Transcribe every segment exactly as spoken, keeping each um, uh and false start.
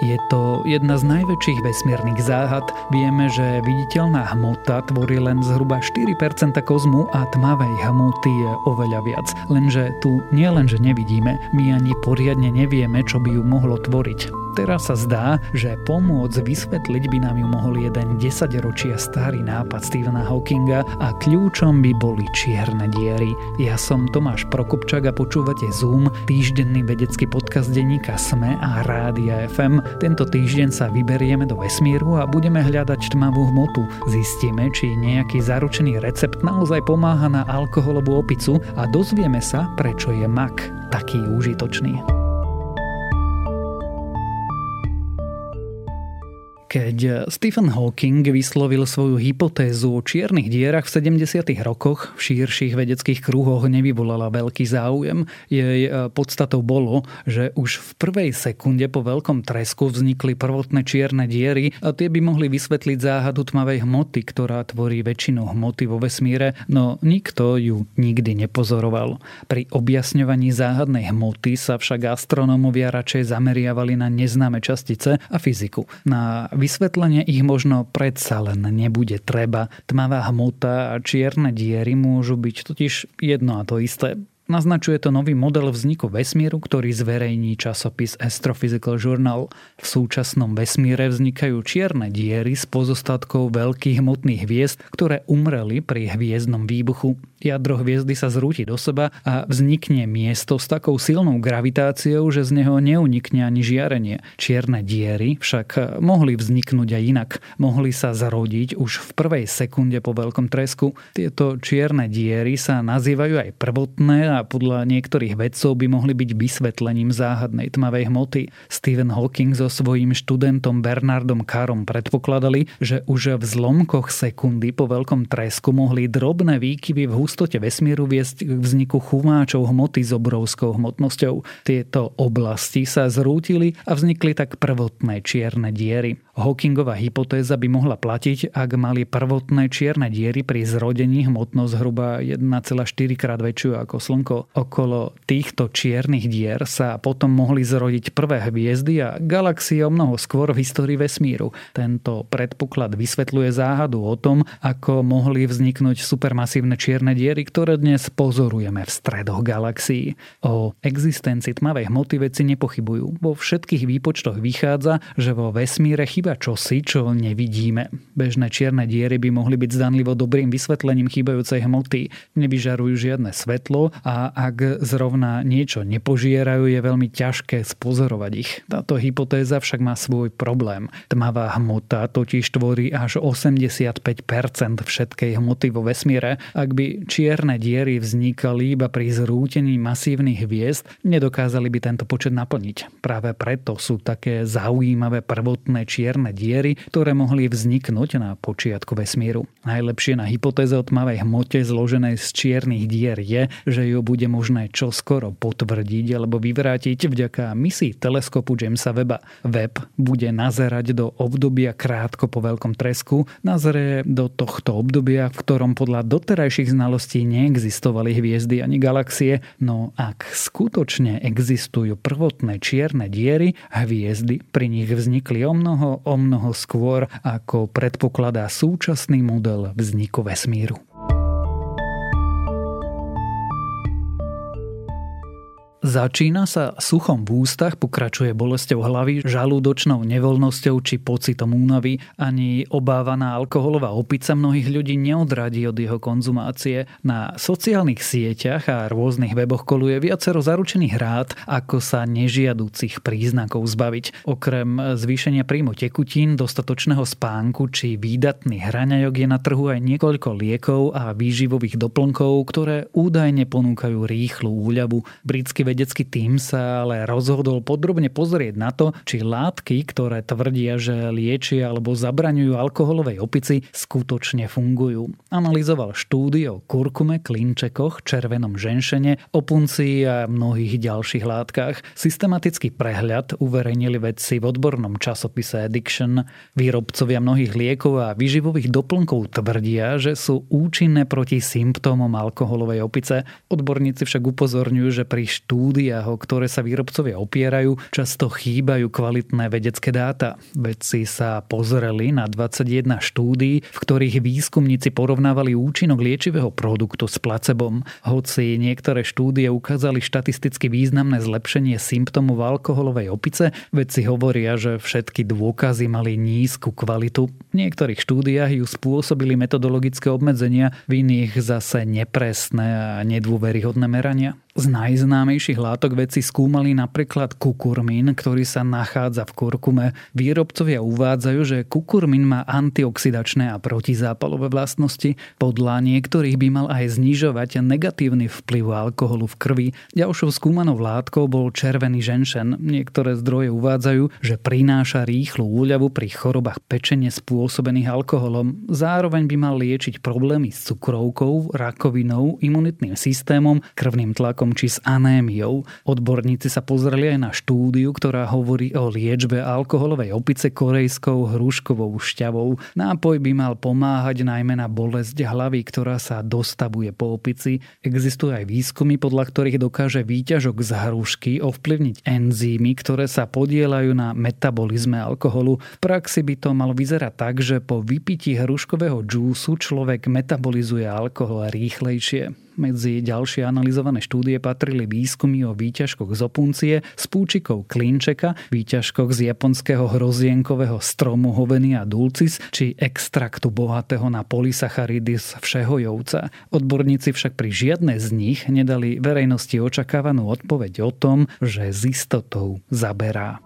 Je to jedna z najväčších vesmírnych záhad. Vieme, že viditeľná hmota tvorí len zhruba štyri percentá kozmu a tmavej hmoty je oveľa viac. Lenže tu nie len, že nevidíme, my ani poriadne nevieme, čo by ju mohlo tvoriť. Teraz sa zdá, že pomôcť vysvetliť by nám ju mohol jeden desaťročia starý nápad Stephena Hawkinga a kľúčom by boli čierne diery. Ja som Tomáš Prokopčák a počúvate Zoom, týždenný vedecký podcast denníka SME a Rádia ef em. Tento týždeň sa vyberieme do vesmíru a budeme hľadať tmavú hmotu. Zistíme, či nejaký zaručený recept naozaj pomáha na alkoholovú opicu a dozvieme sa, prečo je mak taký užitočný. Keď Stephen Hawking vyslovil svoju hypotézu o čiernych dierach v sedemdesiatych rokoch, v širších vedeckých kruhoch nevyvolala veľký záujem. Jej podstatou bolo, že už v prvej sekunde po veľkom tresku vznikli prvotné čierne diery a tie by mohli vysvetliť záhadu tmavej hmoty, ktorá tvorí väčšinu hmoty vo vesmíre, no nikto ju nikdy nepozoroval. Pri objasňovaní záhadnej hmoty sa však astronómovia radšej zameriavali na neznáme častice a fyziku. Na vysvetlenie ich možno predsa len nebude treba. Tmavá hmota a čierne diery môžu byť totiž jedno a to isté. Naznačuje to nový model vzniku vesmíru, ktorý zverejní časopis Astrophysical Journal. V súčasnom vesmíre vznikajú čierne diery z pozostatkov veľkých hmotných hviezd, ktoré umreli pri hviezdnom výbuchu. Jadro hviezdy sa zrúti do seba a vznikne miesto s takou silnou gravitáciou, že z neho neunikne ani žiarenie. Čierne diery však mohli vzniknúť aj inak. Mohli sa zrodiť už v prvej sekunde po veľkom tresku. Tieto čierne diery sa nazývajú aj prvotné a a podľa niektorých vedcov by mohli byť vysvetlením záhadnej tmavej hmoty. Stephen Hawking so svojím študentom Bernardom Carrom predpokladali, že už v zlomkoch sekundy po veľkom tresku mohli drobné výkyvy v hustote vesmíru viesť k vzniku chumáčov hmoty s obrovskou hmotnosťou. Tieto oblasti sa zrútili a vznikli tak prvotné čierne diery. Hawkingova hypotéza by mohla platiť, ak mali prvotné čierne diery pri zrodení hmotnosť hruba jeden celá štyri krát väčšiu ako Slnko. Okolo týchto čiernych dier sa potom mohli zrodiť prvé hviezdy a galaxie omnoho skôr v histórii vesmíru. Tento predpoklad vysvetľuje záhadu o tom, ako mohli vzniknúť supermasívne čierne diery, ktoré dnes pozorujeme v stredoch galaxií. O existencii tmavej hmoty vedci nepochybujú. Vo všetkých výpočtoch vychádza, že vo vesmíre chýba čosi, čo nevidíme. Bežné čierne diery by mohli byť zdanlivo dobrým vysvetlením chýbajúcej hmoty. Nevyžarujú žiadne svetlo a A ak zrovna niečo nepožierajú, je veľmi ťažké spozorovať ich. Táto hypotéza však má svoj problém. Tmavá hmota totiž tvorí až osemdesiatpäť percent všetkej hmoty vo vesmíre. Ak by čierne diery vznikali iba pri zrútení masívnych hviezd, nedokázali by tento počet naplniť. Práve preto sú také zaujímavé prvotné čierne diery, ktoré mohli vzniknúť na počiatku vesmíru. Najlepšie na hypotéze o tmavej hmote zloženej z čiernych dier je, že ju bude možné čoskoro potvrdiť alebo vyvrátiť vďaka misii teleskopu Jamesa Webba. Webb bude nazerať do obdobia krátko po veľkom tresku, nazrie do tohto obdobia, v ktorom podľa doterajších znalostí neexistovali hviezdy ani galaxie, no ak skutočne existujú prvotné čierne diery, hviezdy pri nich vznikli omnoho, omnoho skôr, ako predpokladá súčasný model vzniku vesmíru. Začína sa suchom v ústach, pokračuje bolesťou hlavy, žalúdočnou nevoľnosťou či pocitom únavy. Ani obávaná alkoholová opica mnohých ľudí neodradí od jeho konzumácie. Na sociálnych sieťach a rôznych weboch koluje viacero zaručených rád, ako sa nežiaducich príznakov zbaviť. Okrem zvýšenia príjmu tekutín, dostatočného spánku či výdatných hraňajok je na trhu aj niekoľko liekov a výživových doplnkov, ktoré údajne ponúkajú rýchlu úľavu. Britský vedecký tím sa ale rozhodol podrobne pozrieť na to, či látky, ktoré tvrdia, že liečia alebo zabraňujú alkoholovej opici, skutočne fungujú. Analyzoval štúdie o kurkume, klinčekoch, červenom ženšene, opuncii a mnohých ďalších látkach. Systematický prehľad uverejnili vedci v odbornom časopise Addiction. Výrobcovia mnohých liekov a výživových doplnkov tvrdia, že sú účinné proti symptómom alkoholovej opice. Odborníci však upozorňujú, že pri štúdiu štúdiách, o ktoré sa výrobcovia opierajú, často chýbajú kvalitné vedecké dáta. Vedci sa pozreli na dvadsaťjeden štúdií, v ktorých výskumníci porovnávali účinok liečivého produktu s placebom. Hoci niektoré štúdie ukázali štatisticky významné zlepšenie symptómov alkoholovej opice, vedci hovoria, že všetky dôkazy mali nízku kvalitu. V niektorých štúdiách ju spôsobili metodologické obmedzenia, v iných zase nepresné a nedôveryhodné merania. Z najznámejších látok vedci skúmali napríklad kukurmín, ktorý sa nachádza v kurkume. Výrobcovia uvádzajú, že kukurmín má antioxidačné a protizápalové vlastnosti. Podľa niektorých by mal aj znižovať negatívny vplyv alkoholu v krvi. Ďalšou skúmanou látkou bol červený ženšen. Niektoré zdroje uvádzajú, že prináša rýchlu úľavu pri chorobách pečene spôsobených alkoholom. Zároveň by mal liečiť problémy s cukrovkou, rakovinou, imunitným systémom, krvným tlakom či s anémiou. Odborníci sa pozreli aj na štúdiu, ktorá hovorí o liečbe alkoholovej opice korejskou hruškovou šťavou. Nápoj by mal pomáhať najmä na bolesť hlavy, ktorá sa dostavuje po opici. Existujú aj výskumy, podľa ktorých dokáže výťažok z hrušky ovplyvniť enzymy, ktoré sa podieľajú na metabolizme alkoholu. V praxi by to malo vyzerať tak, že po vypití hruškového džúsu človek metabolizuje alkohol rýchlejšie. Medzi ďalšie analyzované štúdie patrili výskumy o výťažkoch z opuncie, z púčikov klinčeka, výťažkoch z japonského hrozienkového stromu Hovenia dulcis či extraktu bohatého na polysacharidy z všehojovca. Odborníci však pri žiadnej z nich nedali verejnosti očakávanú odpoveď o tom, že s istotou zaberá.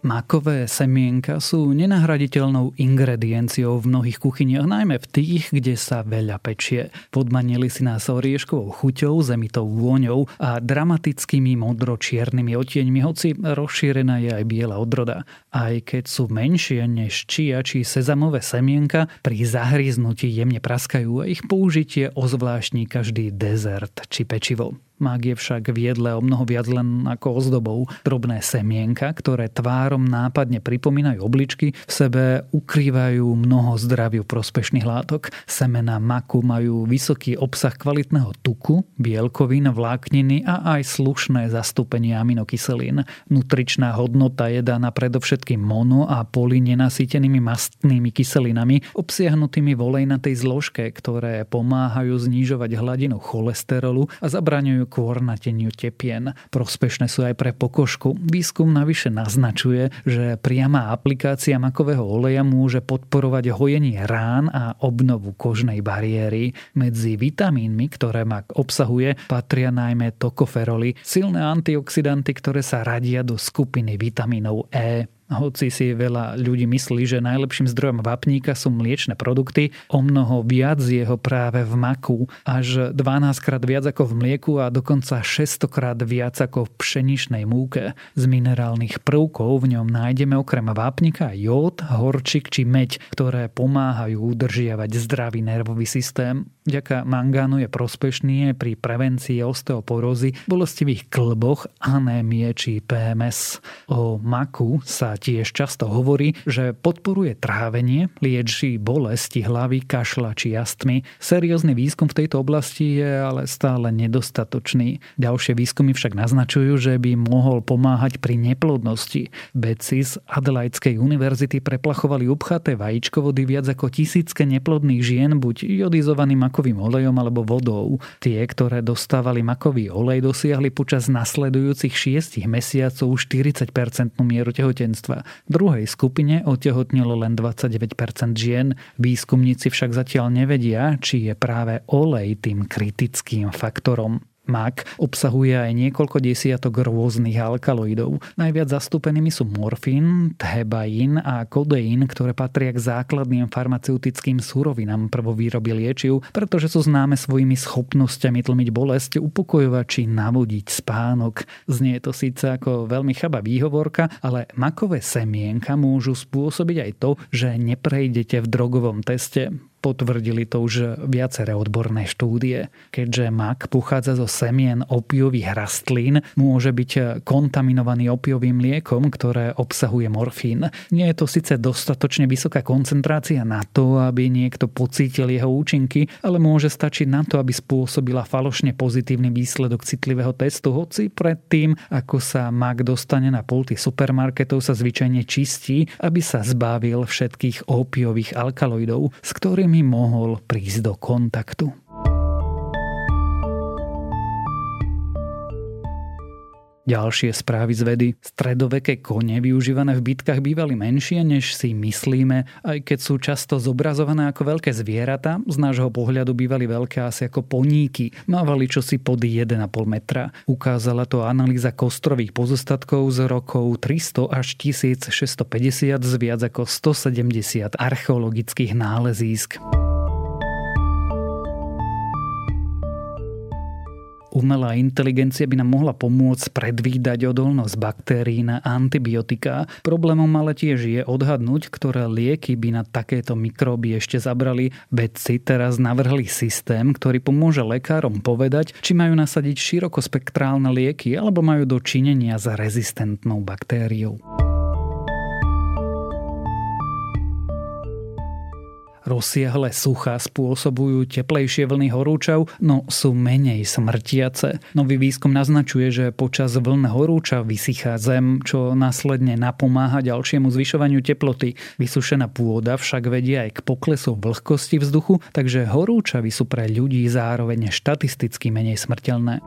Makové semienka sú nenahraditeľnou ingredienciou v mnohých kuchyniach, najmä v tých, kde sa veľa pečie. Podmanili si nás orieškovou chuťou, zemitou vôňou a dramatickými modro-čiernymi odtieňmi, hoci rozšírená je aj biela odroda. Aj keď sú menšie než čia či sezamové semienka, pri zahryznutí jemne praskajú a ich použitie ozvláštní každý dezert či pečivo. Mak je však v jedle o mnoho viac len ako ozdobou. Drobné semienka, ktoré tvárom nápadne pripomínajú obličky, v sebe ukrývajú mnoho zdraviu prospešných látok. Semená maku majú vysoký obsah kvalitného tuku, bielkovín, vlákniny a aj slušné zastúpenie aminokyselín. Nutričná hodnota je daná predovšetkým mono- a polinenasýtenými mastnými kyselinami, obsiahnutými v olejnatej zložke, ktoré pomáhajú znižovať hladinu cholesterolu a zabraňujú kvornateniu tepien. Prospešné sú aj pre pokožku. Výskum navyše naznačuje, že priama aplikácia makového oleja môže podporovať hojenie rán a obnovu kožnej bariéry. Medzi vitamínmi, ktoré mak obsahuje, patria najmä tokoferoly, silné antioxidanty, ktoré sa radia do skupiny vitamínov E. Hoci si veľa ľudí myslí, že najlepším zdrojom vápnika sú mliečne produkty, o mnoho viac je ho práve v maku. Až dvanásťkrát viac ako v mlieku a dokonca šesťstokrát viac ako v pšeničnej múke. Z minerálnych prvkov v ňom nájdeme okrem vápnika jód, horčík či meď, ktoré pomáhajú udržiavať zdravý nervový systém. Vďaka mangánu je prospešný pri prevencii osteoporózy, bolestivých klboch, anémie či pé em es. O maku sa tiež často hovorí, že podporuje trávenie, liečí bolesti hlavy, kašla či astmy. Seriózny výskum v tejto oblasti je ale stále nedostatočný. Ďalšie výskumy však naznačujú, že by mohol pomáhať pri neplodnosti. Vedci z Adelaidskej univerzity preplachovali obchaté vajíčkovody viac ako tisícke neplodných žien buď jodizovaným makovým olejom alebo vodou. Tie, ktoré dostávali makový olej, dosiahli počas nasledujúcich šiestich mesiacov štyridsať percent mieru tehotenstva. V druhej skupine otehotnilo len dvadsaťdeväť percent žien. Výskumníci však zatiaľ nevedia, či je práve olej tým kritickým faktorom. Mak obsahuje aj niekoľko desiatok rôznych alkaloidov. Najviac zastúpenými sú morfín, thebain a kodeín, ktoré patria k základným farmaceutickým surovinám prvovýroby liečiv, pretože sú známe svojimi schopnosťami tlmiť bolesť, upokojovať či navodiť spánok. Znie to síce ako veľmi chabá výhovorka, ale makové semienka môžu spôsobiť aj to, že neprejdete v drogovom teste. Potvrdili to už viaceré odborné štúdie. Keďže mak pochádza zo semien opiových rastlín, môže byť kontaminovaný opiovým liekom, ktoré obsahuje morfín. Nie je to síce dostatočne vysoká koncentrácia na to, aby niekto pocítil jeho účinky, ale môže stačiť na to, aby spôsobila falošne pozitívny výsledok citlivého testu, hoci predtým, ako sa mak dostane na pulty supermarketov, sa zvyčajne čistí, aby sa zbavil všetkých opiových alkaloidov, s ktorými mi mohol prísť do kontaktu. Ďalšie správy z vedy. Stredoveké kone využívané v bitkách bývali menšie, než si myslíme, aj keď sú často zobrazované ako veľké zvieratá, z nášho pohľadu bývali veľké asi ako poníky. Mávali čosi pod jeden a pol metra. Ukázala to analýza kostrových pozostatkov z rokov tristo až tisícšesťstopäťdesiat z viac ako stosedemdesiat archeologických nálezísk. Umelá inteligencia by nám mohla pomôcť predvídať odolnosť baktérií na antibiotiká. Problémom ale tiež je odhadnúť, ktoré lieky by na takéto mikróby ešte zabrali. Vedci teraz navrhli systém, ktorý pomôže lekárom povedať, či majú nasadiť širokospektrálne lieky alebo majú dočinenia s rezistentnou baktériou. Rozsiahle suchá spôsobujú teplejšie vlny horúčav, no sú menej smrtiace. Nový výskum naznačuje, že počas vln horúča vysychá zem, čo následne napomáha ďalšiemu zvyšovaniu teploty. Vysušená pôda však vedie aj k poklesu vlhkosti vzduchu, takže horúčavy sú pre ľudí zároveň štatisticky menej smrteľné.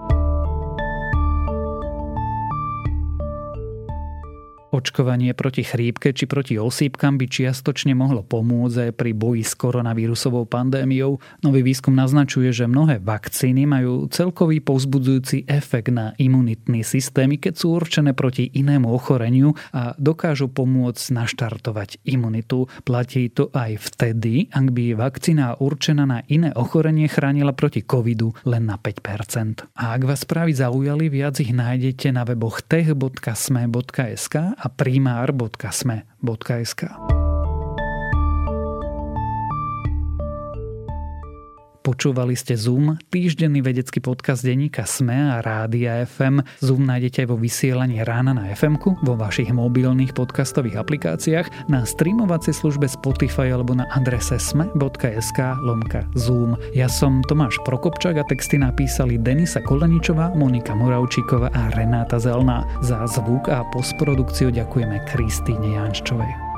Očkovanie proti chrípke či proti osýpkam by čiastočne mohlo pomôcť aj pri boji s koronavírusovou pandémiou. Nový výskum naznačuje, že mnohé vakcíny majú celkový povzbudzujúci efekt na imunitný systém, keď sú určené proti inému ochoreniu a dokážu pomôcť naštartovať imunitu. Platí to aj vtedy, ak by vakcína určená na iné ochorenie chránila proti covidu len na päť percent. A ak vás správy zaujali, viac ich nájdete na weboch tech bodka es em e bodka es ká a primár bodka es em e bodka es ká. Počúvali ste Zoom, týždenný vedecký podcast denníka es em e a Rádia ef em. Zoom nájdete aj vo vysielaní Rána na ef emku, vo vašich mobilných podcastových aplikáciách, na streamovacej službe Spotify alebo na adrese es em e bodka es ká lomka Zoom. Ja som Tomáš Prokopčák a texty napísali Denisa Koleničová, Monika Muraučíková a Renáta Zelná. Za zvuk a postprodukciu ďakujeme Kristýne Janščovej.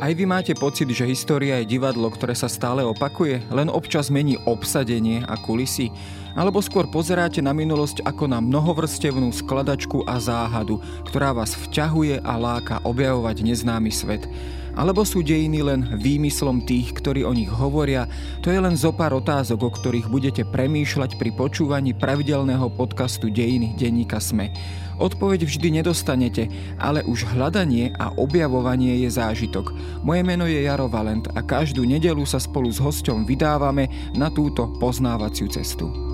Aj vy máte pocit, že história je divadlo, ktoré sa stále opakuje, len občas mení obsadenie a kulisy? Alebo skôr pozeráte na minulosť ako na mnohovrstevnú skladačku a záhadu, ktorá vás vťahuje a láka objavovať neznámy svet? Alebo sú dejiny len výmyslom tých, ktorí o nich hovoria? To je len zopár otázok, o ktorých budete premýšľať pri počúvaní pravidelného podcastu Dejiny denníka es em e. Odpoveď vždy nedostanete, ale už hľadanie a objavovanie je zážitok. Moje meno je Jaro Valent a každú nedeľu sa spolu s hosťom vydávame na túto poznávaciu cestu.